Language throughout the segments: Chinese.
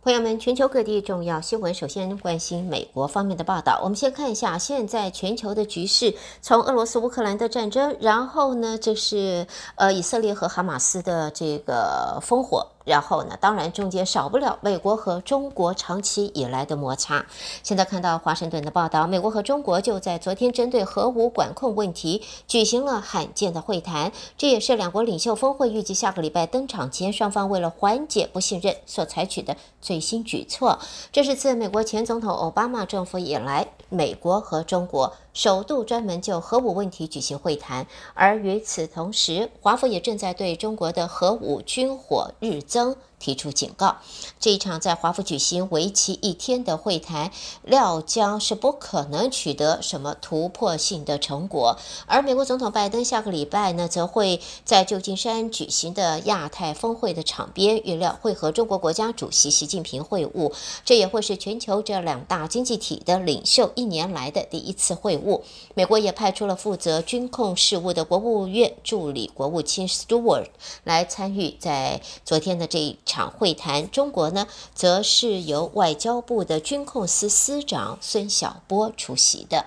朋友们，全球各地重要新闻，首先关心美国方面的报道。我们先看一下现在全球的局势，从俄罗斯乌克兰的战争，然后呢就是以色列和哈马斯的这个烽火，然后呢当然中间少不了美国和中国长期以来的摩擦。现在看到华盛顿的报道，美国和中国就在昨天针对核武管控问题举行了罕见的会谈，这也是两国领袖峰会预计下个礼拜登场前，双方为了缓解不信任所采取的最新举措。这是自美国前总统奥巴马政府以来，美国和中国首度专门就核武问题举行会谈，而与此同时，华府也正在对中国的核武军火日增提出警告。这一场在华府举行为期一天的会谈，料将是不可能取得什么突破性的成果。而美国总统拜登下个礼拜呢，则会在旧金山举行的亚太峰会的场边，预料会和中国国家主席习近平会晤，这也会是全球这两大经济体的领袖一年来的第一次会晤。美国也派出了负责军控事务的国务院助理国务卿 Stewart 来参与在昨天的这一场会谈。中国呢，则是由外交部的军控司司长孙晓波出席的。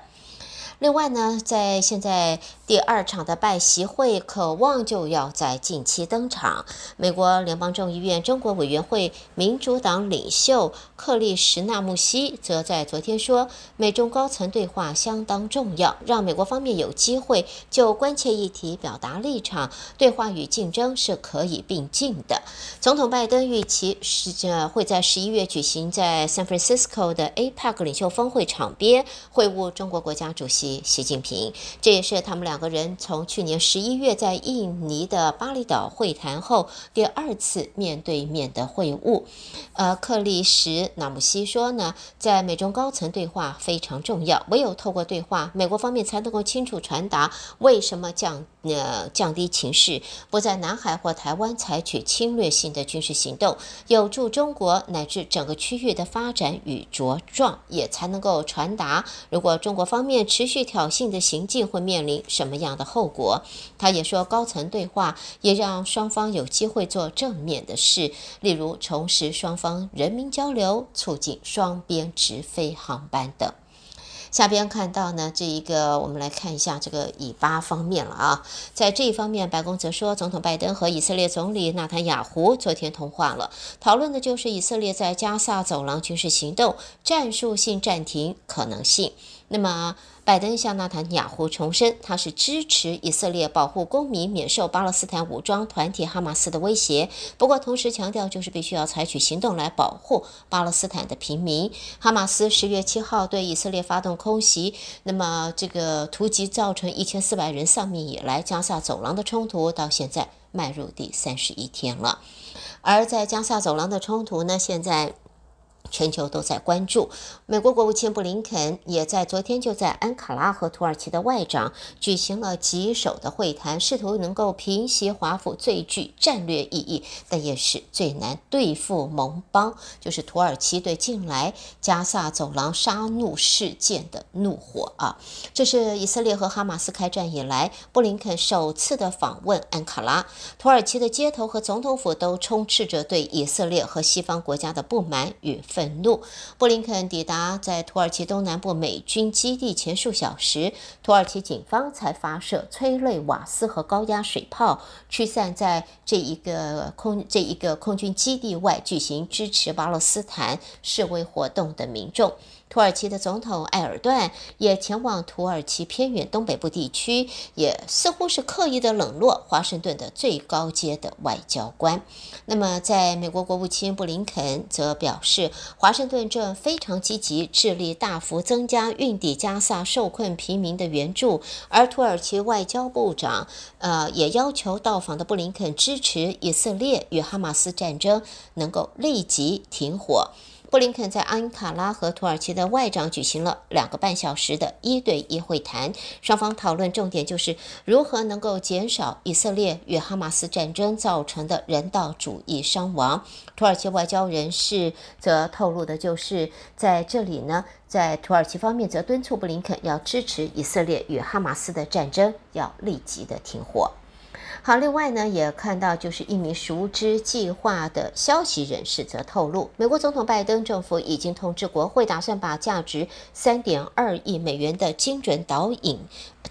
另外呢，在现在第二场的拜习会可望就要在近期登场。美国联邦众议院中国委员会民主党领袖克利什纳穆西则在昨天说，美中高层对话相当重要，让美国方面有机会就关切议题表达立场，对话与竞争是可以并进的。总统拜登预期会在11月举行在 San Francisco 的 APEC 领袖峰会场边会晤中国国家主席习近平，这也是他们两个人从去年11月在印尼的巴厘岛会谈后第二次面对面的会晤。克利什纳姆西说呢，在美中高层对话非常重要，唯有透过对话，美国方面才能够清楚传达为什么降低情势，不在南海或台湾采取侵略性的军事行动，有助中国乃至整个区域的发展与茁壮，也才能够传达如果中国方面持续挑衅的行径会面临什么样的后果。他也说，高层对话也让双方有机会做正面的事，例如重拾双方人民交流，促进双边直飞航班等。下边看到呢，这一个我们来看一下这个以巴方面了啊。在这一方面，白宫则说，总统拜登和以色列总理纳坦雅胡昨天通话了，讨论的就是以色列在加萨走廊军事行动战术性暂停可能性。那么拜登向纳坦雅胡重申，他是支持以色列保护公民免受巴勒斯坦武装团体哈马斯的威胁，不过同时强调就是必须要采取行动来保护巴勒斯坦的平民。哈马斯10月7号对以色列发动空袭，那么这个突袭造成1400人丧命以来，加萨走廊的冲突到现在迈入第31天了。而在加萨走廊的冲突呢，现在全球都在关注。美国国务卿布林肯也在昨天就在安卡拉和土耳其的外长举行了棘手的会谈，试图能够平息华府最具战略意义但也是最难对付盟邦，就是土耳其对近来加萨走廊杀戮事件的怒火啊！这是以色列和哈马斯开战以来，布林肯首次的访问安卡拉。土耳其的街头和总统府都充斥着对以色列和西方国家的不满与愤怒。布林肯抵达在土耳其东南部美军基地前数小时，土耳其警方才发射催泪瓦斯和高压水炮，驱散在这一个空军基地外举行支持巴勒斯坦示威活动的民众。土耳其的总统埃尔段也前往土耳其偏远东北部地区，也似乎是刻意的冷落华盛顿的最高阶的外交官。那么在美国国务卿布林肯则表示，华盛顿正非常积极致力大幅增加运抵加萨受困平民的援助，而土耳其外交部长也要求到访的布林肯支持以色列与哈马斯战争能够立即停火。布林肯在安卡拉和土耳其的外长举行了2个半小时的1对1会谈，双方讨论重点就是如何能够减少以色列与哈马斯战争造成的人道主义伤亡。土耳其外交人士则透露的就是在这里呢，在土耳其方面则敦促布林肯要支持以色列与哈马斯的战争要立即的停火。好，另外呢，也看到就是一名熟知计划的消息人士则透露，美国总统拜登政府已经通知国会，打算把价值 3.2 亿美元的精准导引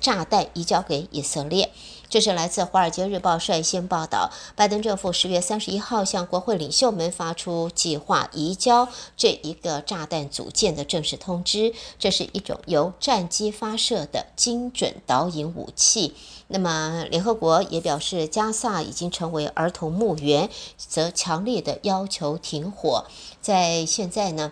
炸弹移交给以色列。这是来自《华尔街日报》率先报道，拜登政府10月31号向国会领袖们发出计划移交这一个炸弹组件的正式通知。这是一种由战机发射的精准导引武器。那么联合国也表示，加萨已经成为儿童墓园，则强烈的要求停火。在现在呢，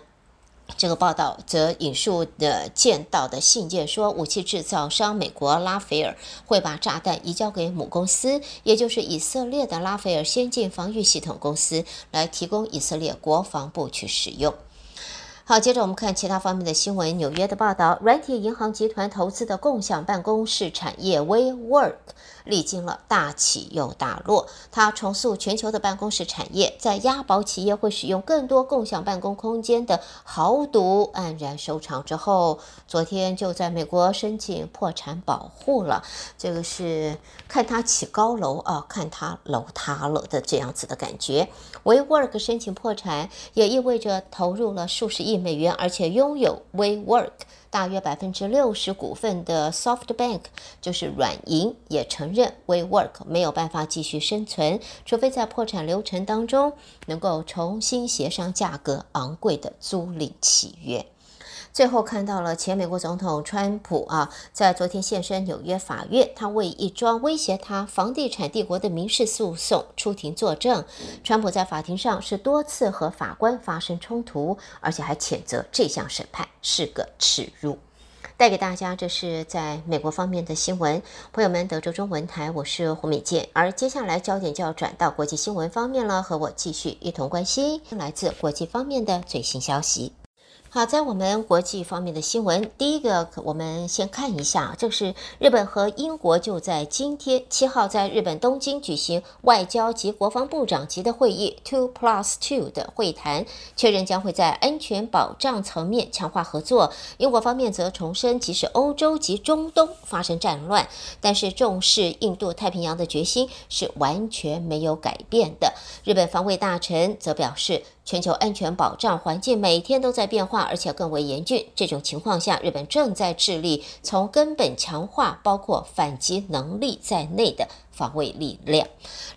这个报道则引述见到的信件说，武器制造商美国拉斐尔会把炸弹移交给母公司，也就是以色列的拉斐尔先进防御系统公司，来提供以色列国防部去使用。好，接着我们看其他方面的新闻。纽约的报道，软体银行集团投资的共享办公室产业 WeWork 历经了大起又大落，它重塑全球的办公室产业，在押宝企业会使用更多共享办公空间的豪赌黯然收场之后，昨天就在美国申请破产保护了。这个是看它起高楼啊，看它楼塌了的这样子的感觉。WeWork 申请破产也意味着投入了数十亿美元，而且拥有 WeWork 大约 60% 股份的 SoftBank 就是软银也承认 WeWork 没有办法继续生存，除非在破产流程当中能够重新协商价格昂贵的租赁契约。最后看到了前美国总统川普在昨天现身纽约法院，他为一桩威胁他房地产帝国的民事诉讼出庭作证。川普在法庭上是多次和法官发生冲突，而且还谴责这项审判是个耻辱。带给大家这是在美国方面的新闻。朋友们，德州中文台，我是胡美健，而接下来焦点就要转到国际新闻方面了，和我继续一同关心来自国际方面的最新消息。好，在我们国际方面的新闻，第一个我们先看一下，这是日本和英国就在今天7号在日本东京举行外交及国防部长级的会议 2+2 的会谈，确认将会在安全保障层面强化合作。英国方面则重申，即使欧洲及中东发生战乱，但是重视印度太平洋的决心是完全没有改变的。日本防卫大臣则表示，全球安全保障环境每天都在变化，而且更为严峻。这种情况下，日本正在致力从根本强化包括反击能力在内的防卫力量。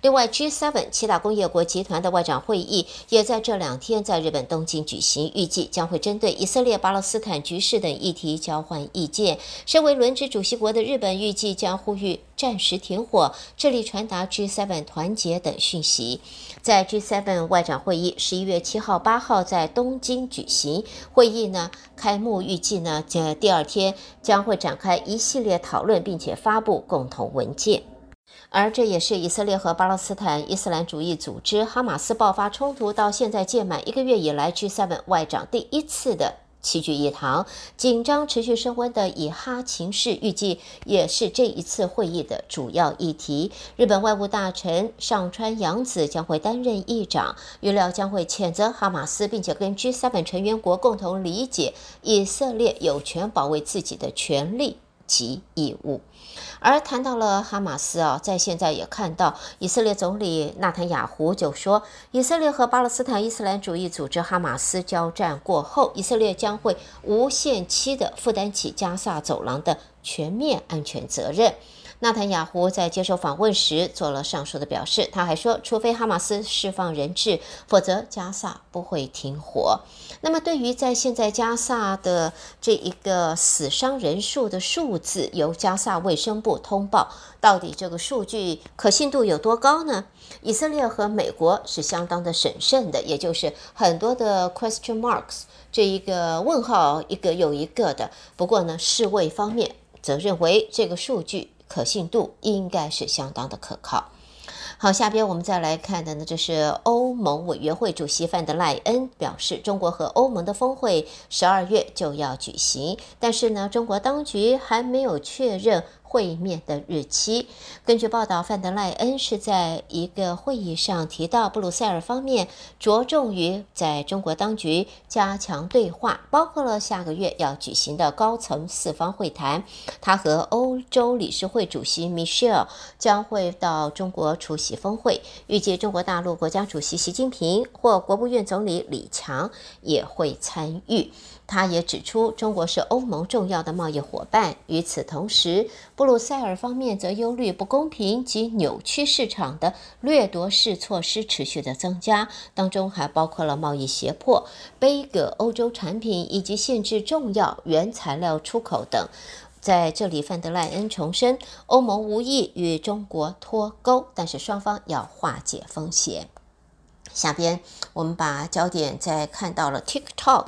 另外 G7 七大工业国集团的外长会议也在这两天在日本东京举行，预计将会针对以色列、巴勒斯坦局势等议题交换意见。身为轮值主席国的日本预计将呼吁暂时停火，致力传达 G7 团结等讯息。在 G7 外长会议11月7号8号在东京举行，会议呢开幕预计呢第二天将会展开一系列讨论，并且发布共同文件。而这也是以色列和巴勒斯坦伊斯兰主义组织哈马斯爆发冲突到现在届满一个月以来 G7 外长第一次的齐聚一堂，紧张持续升温的以哈情势预计也是这一次会议的主要议题。日本外务大臣上川洋子将会担任议长，预料将会谴责哈马斯，并且跟 G7 成员国共同理解以色列有权保卫自己的权利及义务。而谈到了哈马斯在现在也看到以色列总理纳坦雅胡就说，以色列和巴勒斯坦伊斯兰主义组织哈马斯交战过后，以色列将会无限期地负担起加萨走廊的全面安全责任。纳坦雅胡在接受访问时做了上述的表示，他还说，除非哈马斯释放人质，否则加萨不会停火。那么对于在现在加萨的这一个死伤人数的数字，由加萨卫生部通报，到底这个数据可信度有多高呢？以色列和美国是相当的审慎的，也就是很多的 question marks， 这一个问号一个又一个的。不过呢，世卫方面则认为这个数据可信度应该是相当的可靠。好，下边我们再来看的呢，这是欧盟委员会主席范德赖恩表示，中国和欧盟的峰会12月就要举行，但是呢，中国当局还没有确认会面的日期。根据报道，范德赖恩是在一个会议上提到，布鲁塞尔方面着重于在中国当局加强对话，包括了下个月要举行的高层四方会谈。他和欧洲理事会主席 Michel 将会到中国出席峰会，预计中国大陆国家主席习近平或国务院总理李强也会参与。他也指出，中国是欧盟重要的贸易伙伴。与此同时，布鲁塞尔方面则忧虑不公平及扭曲市场的掠夺式措施持续的增加，当中还包括了贸易胁迫、杯葛欧洲产品以及限制重要原材料出口等。在这里，范德赖恩重申，欧盟无意与中国脱钩，但是双方要化解风险。下边我们把焦点再看到了 TikTok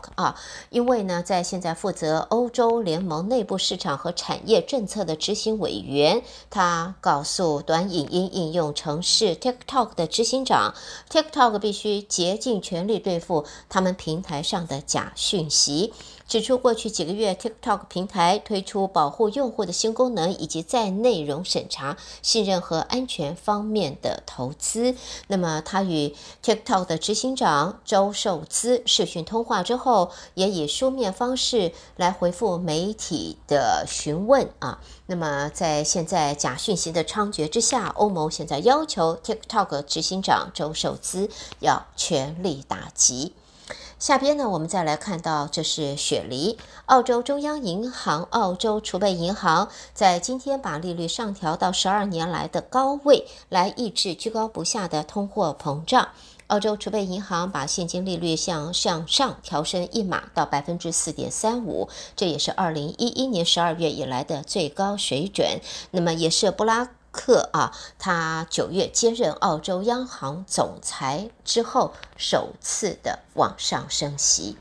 因为呢，在现在负责欧洲联盟内部市场和产业政策的执行委员，他告诉短影音应用程式 TikTok 的执行长， TikTok 必须竭尽全力对付他们平台上的假讯息。指出过去几个月 TikTok 平台推出保护用户的新功能，以及在内容审查、信任和安全方面的投资。那么他与 TikTok 的执行长周受资视讯通话之后，也以书面方式来回复媒体的询问。那么在现在假讯息的猖獗之下，欧盟现在要求 TikTok 执行长周受资要全力打击。下边呢，我们再来看到，这是雪梨，澳洲中央银行、澳洲储备银行在今天把利率上调到12年来的高位，来抑制居高不下的通货膨胀。澳洲储备银行把现金利率向上调升一码到 4.35%， 这也是2011年12月以来的最高水准。那么也是布拉克他9月接任澳洲央行总裁之后首次的往上升息。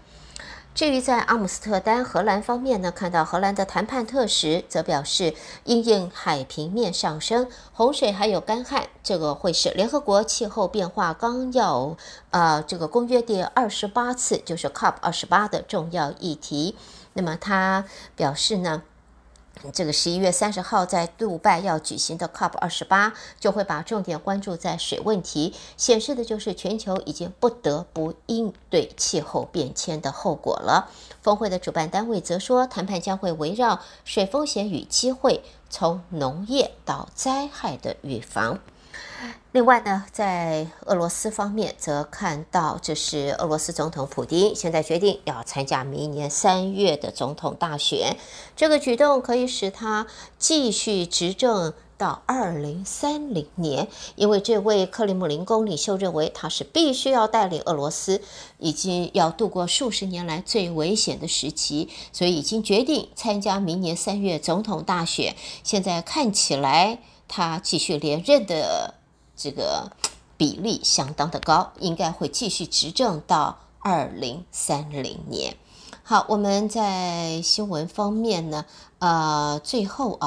至于在阿姆斯特丹荷兰方面呢，看到荷兰的谈判特使则表示，因应海平面上升、洪水还有干旱，这个会是联合国气候变化纲要这个公约第28次，就是 COP28 的重要议题。那么他表示呢，这个11月30号在杜拜要举行的 COP28 就会把重点关注在水问题，显示的就是全球已经不得不应对气候变迁的后果了。峰会的主办单位则说，谈判将会围绕水风险与机会，从农业到灾害的预防。另外呢，在俄罗斯方面则看到，这是俄罗斯总统普丁现在决定要参加明年3月的总统大选，这个举动可以使他继续执政到2030年，因为这位克里姆林宫领袖认为他是必须要带领俄罗斯已经要度过数十年来最危险的时期，所以已经决定参加明年3月总统大选。现在看起来他继续连任的这个比例相当的高，应该会继续执政到2030年。好，我们在新闻方面呢，最后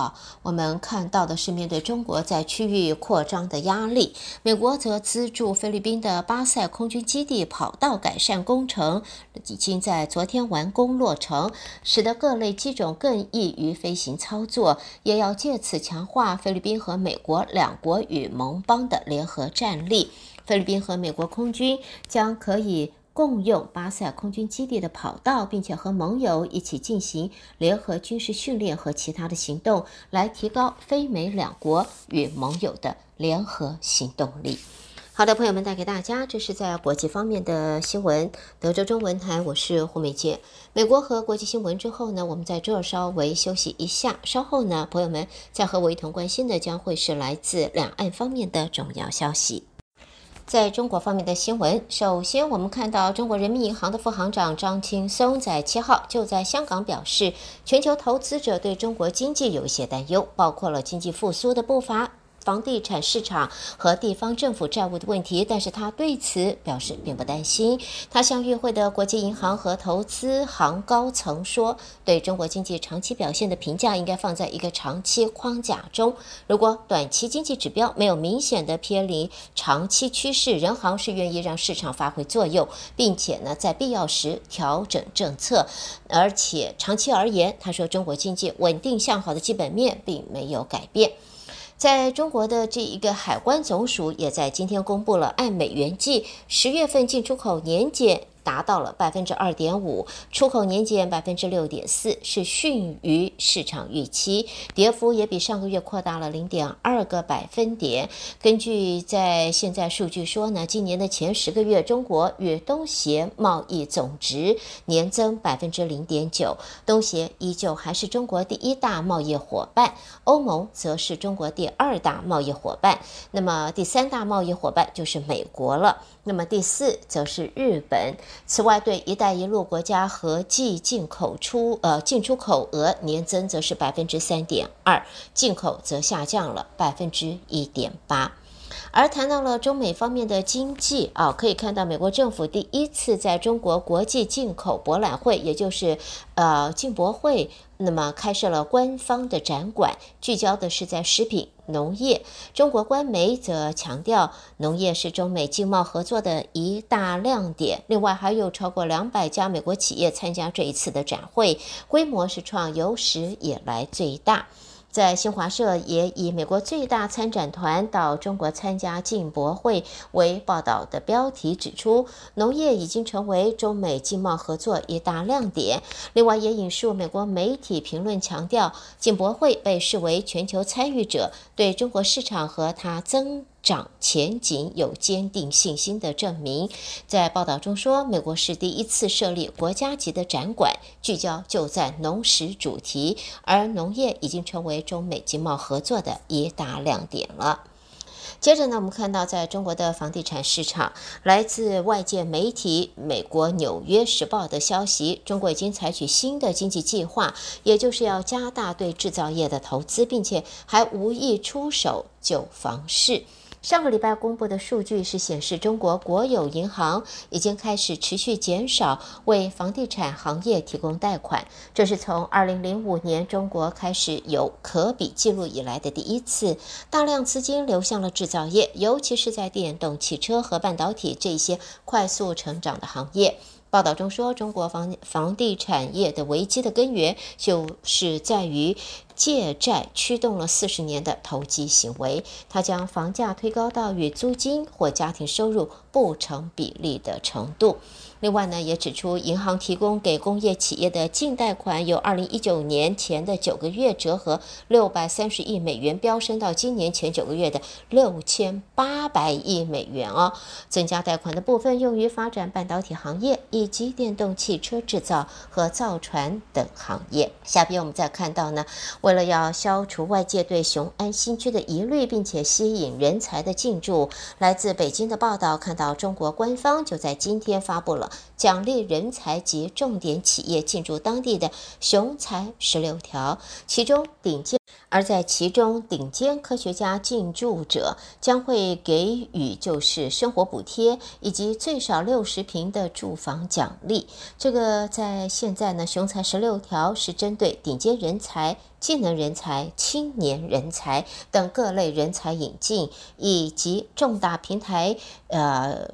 我们看到的是，面对中国在区域扩张的压力，美国则资助菲律宾的巴塞空军基地跑道改善工程已经在昨天完工落成，使得各类机种更易于飞行操作，也要借此强化菲律宾和美国两国与盟邦的联合战力。菲律宾和美国空军将可以共用巴塞空军基地的跑道，并且和盟友一起进行联合军事训练和其他的行动，来提高非美两国与盟友的联合行动力。好的，朋友们，带给大家这是在国际方面的新闻。德州中文台，我是胡美杰。美国和国际新闻之后呢，我们在这儿稍微休息一下，稍后呢，朋友们再和我一同关心的将会是来自两岸方面的重要消息。在中国方面的新闻，首先我们看到中国人民银行的副行长张青松在7号就在香港表示，全球投资者对中国经济有一些担忧，包括了经济复苏的步伐房地产市场和地方政府债务的问题，但是他对此表示并不担心。他向与会的国际银行和投资行高层说，对中国经济长期表现的评价应该放在一个长期框架中，如果短期经济指标没有明显的偏离长期趋势，人行是愿意让市场发挥作用，并且呢在必要时调整政策。而且长期而言，他说中国经济稳定向好的基本面并没有改变。在中国的这一个海关总署也在今天公布了按美元计10月份进出口年减达到了 2.5%， 出口年减 6.4%， 是逊于市场预期，跌幅也比上个月扩大了 0.2 个百分点。根据在现在数据说呢，今年的前10个月，中国与东协贸易总值年增 0.9%， 东协依旧还是中国第一大贸易伙伴，欧盟则是中国第二大贸易伙伴，那么第三大贸易伙伴就是美国了，那么第四则是日本。此外，对一带一路国家合计进出口额年增则是 3.2%， 进口则下降了 1.8%。而谈到了中美方面的经济啊，可以看到美国政府第一次在中国国际进口博览会，也就是进博会，那么开设了官方的展馆，聚焦的是在食品、农业。中国官媒则强调，农业是中美经贸合作的一大亮点。另外，还有超过200家美国企业参加这一次的展会，规模是创有史以来最大。在新华社也以美国最大参展团到中国参加进博会为报道的标题指出，农业已经成为中美经贸合作一大亮点。另外也引述美国媒体评论强调，进博会被视为全球参与者对中国市场和它增长前景有坚定信心的证明。在报道中说，美国是第一次设立国家级的展馆，聚焦就在农食主题，而农业已经成为中美经贸合作的一大亮点了。接着呢，我们看到在中国的房地产市场，来自外界媒体美国纽约时报的消息，中国已经采取新的经济计划，也就是要加大对制造业的投资，并且还无意出手救房市。上个礼拜公布的数据是显示，中国国有银行已经开始持续减少为房地产行业提供贷款，这是从2005年中国开始有可比记录以来的第一次。大量资金流向了制造业，尤其是在电动汽车和半导体这些快速成长的行业。报道中说，中国房地产业的危机的根源就是在于借债驱动了40年的投机行为，它将房价推高到与租金或家庭收入不成比例的程度。另外呢，也指出银行提供给工业企业的净贷款由2019年前的9个月折合630亿美元飙升到今年前9个月的6800亿美元哦。增加贷款的部分用于发展半导体行业以及电动汽车制造和造船等行业。下边我们再看到呢，为了要消除外界对雄安新区的疑虑，并且吸引人才的进驻，来自北京的报道看到，中国官方就在今天发布了奖励人才及重点企业进驻当地的雄才16条，其中顶尖科学家进驻者将会给予就是生活补贴以及最少60平的住房奖励。这个在现在呢，雄才16条是针对顶尖人才、技能人才、青年人才等各类人才引进以及重大平台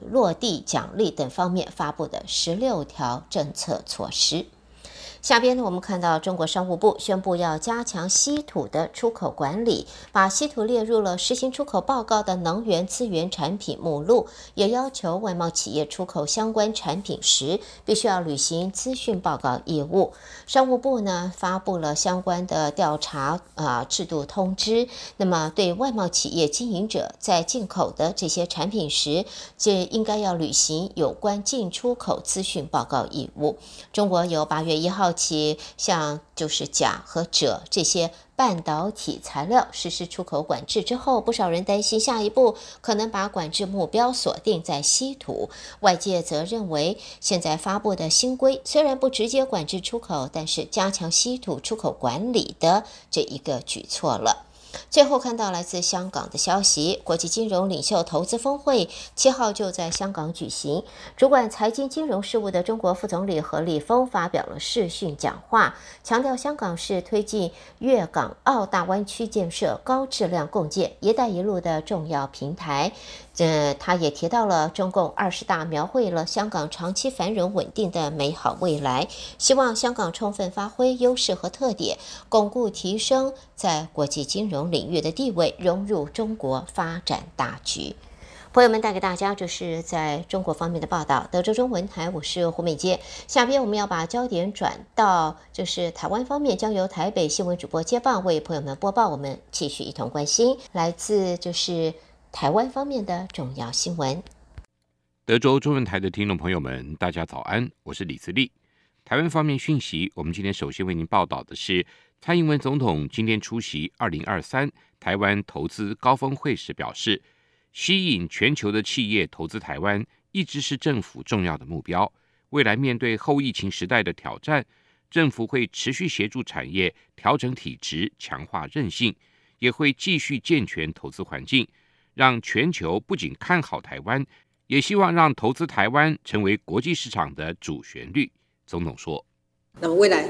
落地奖励等方面发布的16条政策措施。下边呢，我们看到中国商务部宣布要加强稀土的出口管理，把稀土列入了实行出口报告的能源资源产品目录，也要求外贸企业出口相关产品时必须要履行资讯报告义务。商务部呢发布了相关的调查制度通知，那么对外贸企业经营者在进口的这些产品时，这应该要履行有关进出口资讯报告义务。中国由8月1号其像就是钾和锗这些半导体材料实施出口管制之后，不少人担心下一步可能把管制目标锁定在稀土。外界则认为，现在发布的新规虽然不直接管制出口，但是加强稀土出口管理的这一个举措了。最后看到来自香港的消息，国际金融领袖投资峰会7号就在香港举行。主管财经金融事务的中国副总理何立峰发表了视讯讲话，强调香港是推进粤港澳大湾区建设高质量共建“一带一路”的重要平台。他也提到了中共20大描绘了香港长期繁荣稳定的美好未来，希望香港充分发挥优势和特点，巩固提升在国际金融领域的地位，融入中国发展大局。朋友们，带给大家这是在中国方面的报道。德州中文台，我是胡美杰。下边我们要把焦点转到就是台湾方面，将由台北新闻主播接棒为朋友们播报。我们继续一同关心来自就是台湾方面的重要新闻。德州中文台的听众朋友们，大家早安，我是李自立。台湾方面讯息，我们今天首先为您报道的是，蔡英文总统今天出席2023台湾投资高峰会时表示，吸引全球的企业投资台湾一直是政府重要的目标。未来面对后疫情时代的挑战，政府会持续协助产业调整体质，强化韧性，也会继续健全投资环境，让全球不仅看好台湾，也希望让投资台湾成为国际市场的主旋律。总统说，那么未来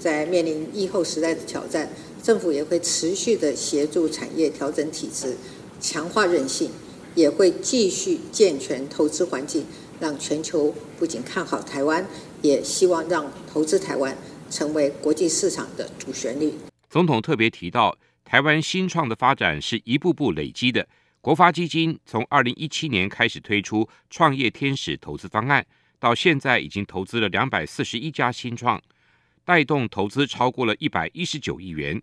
在面临疫后时代的挑战，政府也会持续的协助产业调整体质，强化韧性，也会继续健全投资环境，让全球不仅看好台湾，也希望让投资台湾成为国际市场的主旋律。总统特别提到，台湾新创的发展是一步步累积的。国发基金从2017年开始推出创业天使投资方案，到现在已经投资了241家新创，带动投资超过了119亿元。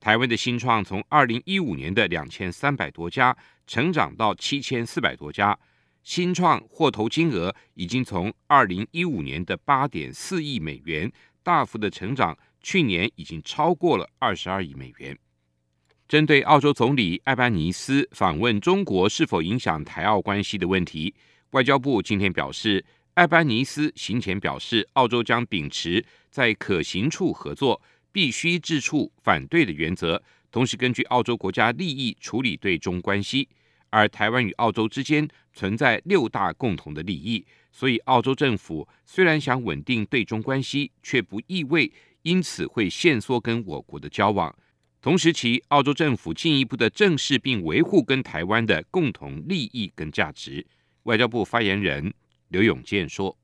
台湾的新创从2015年的2300多家成长到7400多家，新创获投金额已经从2015年的8.4亿美元大幅的成长，去年已经超过了22亿美元。针对澳洲总理艾班尼斯访问中国是否影响台澳关系的问题，外交部今天表示，艾班尼斯行前表示，澳洲将秉持在可行处合作、必须之处反对的原则，同时根据澳洲国家利益处理对中关系。而台湾与澳洲之间存在6大共同的利益，所以澳洲政府虽然想稳定对中关系，却不意味因此会限缩跟我国的交往。同时期，澳洲政府进一步的正视并维护跟台湾的共同利益跟价值。外交部发言人刘永健说，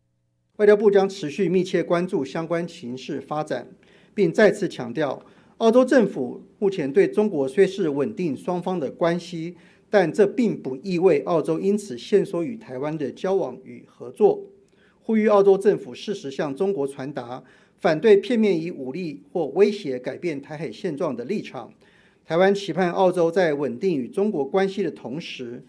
外交部将持续密切关注相关情势发展，并再次强调，澳洲政府目前对中国虽是稳定双方的关系，但这并不意味澳洲因此限缩与台湾的交往与合作，呼吁澳洲政府适时向中国传达反对片面以武力或威胁改变台海现状的立场。台湾期盼澳洲在稳定与中国关系的同时，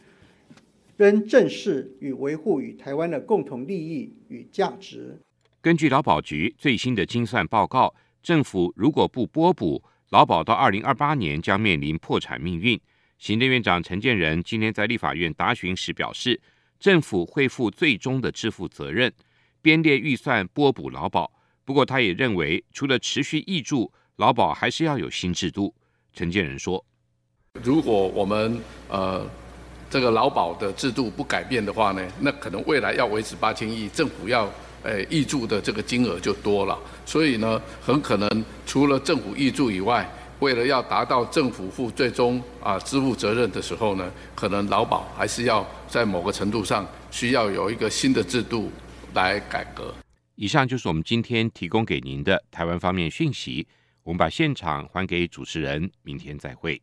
仍正视与维护与台湾的共同利益与价值。根据劳保局最新的精算报告，政府如果不拨补，劳保到2028年将面临破产命运。行政院长陈建仁今天在立法院答询时表示，政府会负最终的支付责任，编列预算拨补劳保。不过他也认为，除了持续挹注，劳保还是要有新制度。陈建仁说，如果我们这个劳保的制度不改变的话呢，那可能未来要维持8000亿，政府要挹注的这个金额就多了，所以呢很可能除了政府挹注以外，为了要达到政府负最终支付责任的时候呢，可能劳保还是要在某个程度上需要有一个新的制度来改革。以上就是我们今天提供给您的台湾方面讯息，我们把现场还给主持人，明天再会。